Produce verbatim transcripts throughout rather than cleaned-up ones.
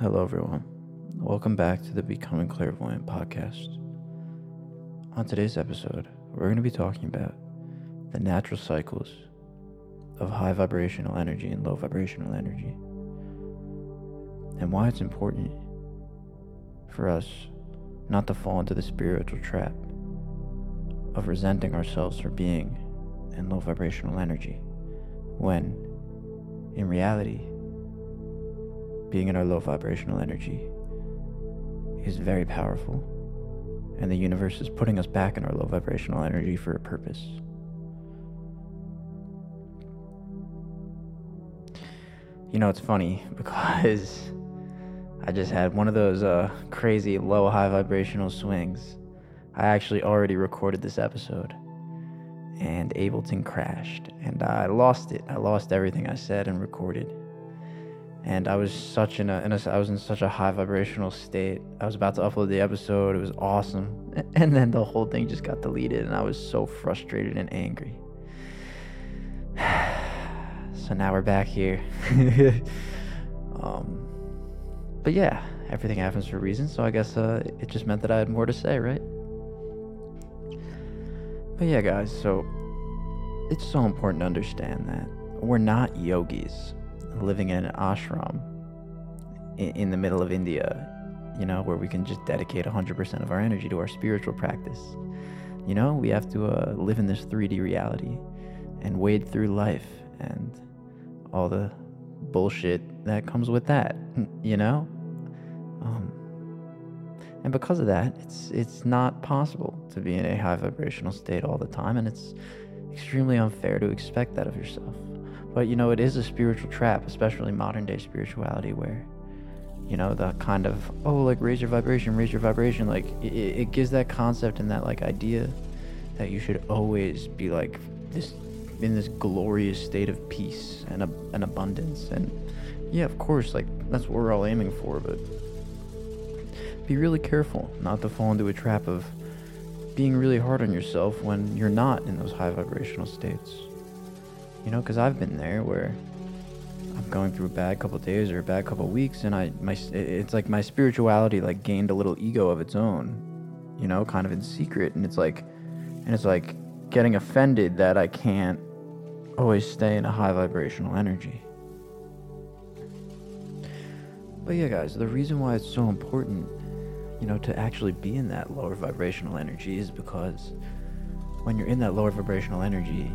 Hello everyone, welcome back to the Becoming Clairvoyant podcast. On today's episode, we're going to be talking about the natural cycles of high vibrational energy and low vibrational energy, and why it's important for us not to fall into the spiritual trap of resenting ourselves for being in low vibrational energy, when in reality, being in our low vibrational energy is very powerful, and the universe is putting us back in our low vibrational energy for a purpose. You know, it's funny because I just had one of those uh, crazy low high vibrational swings. I actually already recorded this episode, and Ableton crashed, and I lost it. I lost everything I said and recorded, and I was such in a, in a I was in such a high vibrational state. I was about to upload the episode. It was awesome, and then the whole thing just got deleted, and I was so frustrated and angry. So now we're back here. um, but yeah, everything happens for a reason. So I guess uh, it just meant that I had more to say, right? But yeah, guys, so it's so important to understand that we're not yogis living in an ashram in, in the middle of India, you know, where we can just dedicate one hundred percent of our energy to our spiritual practice. You know, we have to uh, live in this three D reality and wade through life and all the bullshit that comes with that, you know? Um, and because of that, it's it's not possible to be in a high vibrational state all the time, and it's extremely unfair to expect that of yourself. But, you know, it is a spiritual trap, especially modern-day spirituality, where, you know, the kind of, oh, like, raise your vibration, raise your vibration, like, it, it gives that concept and that, like, idea that you should always be, like, this... in this glorious state of peace and, ab- and abundance. And yeah, of course, like, that's what we're all aiming for, but be really careful not to fall into a trap of being really hard on yourself when you're not in those high vibrational states, you know, because I've been there where I'm going through a bad couple of days or a bad couple of weeks, and I my it's like my spirituality, like, gained a little ego of its own, you know, kind of in secret, and it's like and it's like getting offended that I can't always stay in a high vibrational energy. But yeah, guys, the reason why it's so important, you know, to actually be in that lower vibrational energy is because when you're in that lower vibrational energy,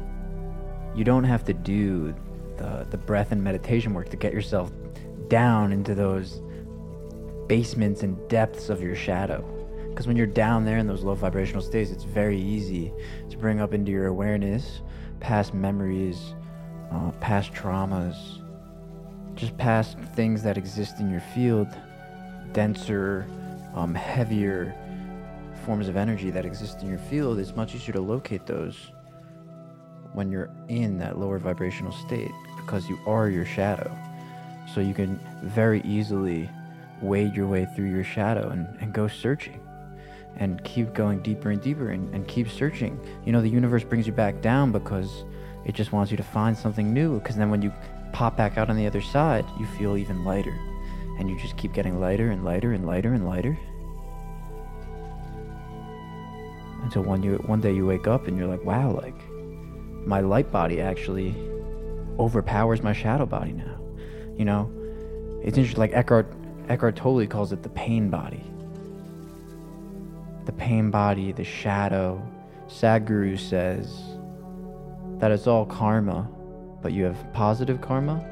you don't have to do the, the breath and meditation work to get yourself down into those basements and depths of your shadow. Because when you're down there in those low vibrational states, it's very easy to bring up into your awareness past memories, uh, past traumas, just past things that exist in your field, denser, um, heavier forms of energy that exist in your field. It's much easier to locate those when you're in that lower vibrational state, because you are your shadow. So you can very easily wade your way through your shadow and, and go searching. And keep going deeper and deeper and, and keep searching. You know, the universe brings you back down because it just wants you to find something new, because then when you pop back out on the other side, you feel even lighter. And you just keep getting lighter and lighter and lighter and lighter. Until one, you, one day you wake up and you're like, wow, like, my light body actually overpowers my shadow body now. You know, it's interesting, like Eckhart, Eckhart Tolle calls it the pain body. The pain body, the shadow. Sadhguru says that it's all karma, but you have positive karma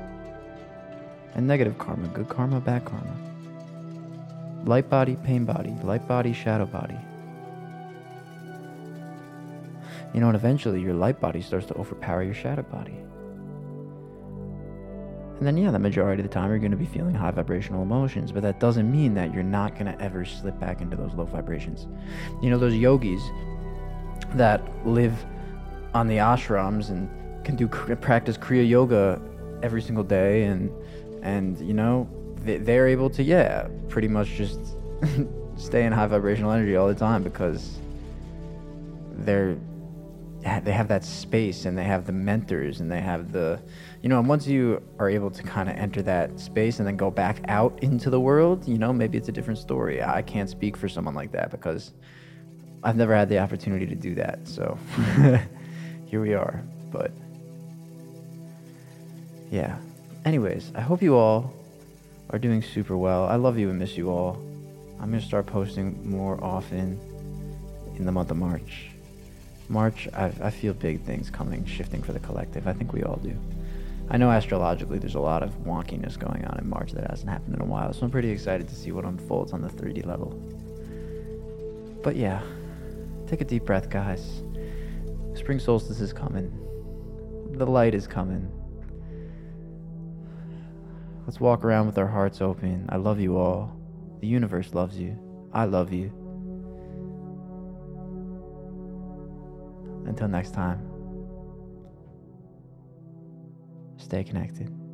and negative karma, good karma, bad karma. Light body, pain body, light body, shadow body. You know, and eventually your light body starts to overpower your shadow body. And then, yeah, the majority of the time you're going to be feeling high vibrational emotions, but that doesn't mean that you're not going to ever slip back into those low vibrations. You know, those yogis that live on the ashrams and can do practice Kriya Yoga every single day, and, and you know, they, they're able to, yeah, pretty much just stay in high vibrational energy all the time because they're they have that space, and they have the mentors, and they have the, you know, and once you are able to kind of enter that space and then go back out into the world, you know, maybe it's a different story. I can't speak for someone like that because I've never had the opportunity to do that. So here we are. But yeah. Anyways, I hope you all are doing super well. I love you and miss you all. I'm going to start posting more often in the month of March. March, I've, I feel big things coming, shifting for the collective. I think we all do. I know astrologically there's a lot of wonkiness going on in March that hasn't happened in a while, so I'm pretty excited to see what unfolds on the three D level. But yeah, take a deep breath, guys. Spring solstice is coming. The light is coming. Let's walk around with our hearts open. I love you all. The universe loves you. I love you. Until next time, stay connected.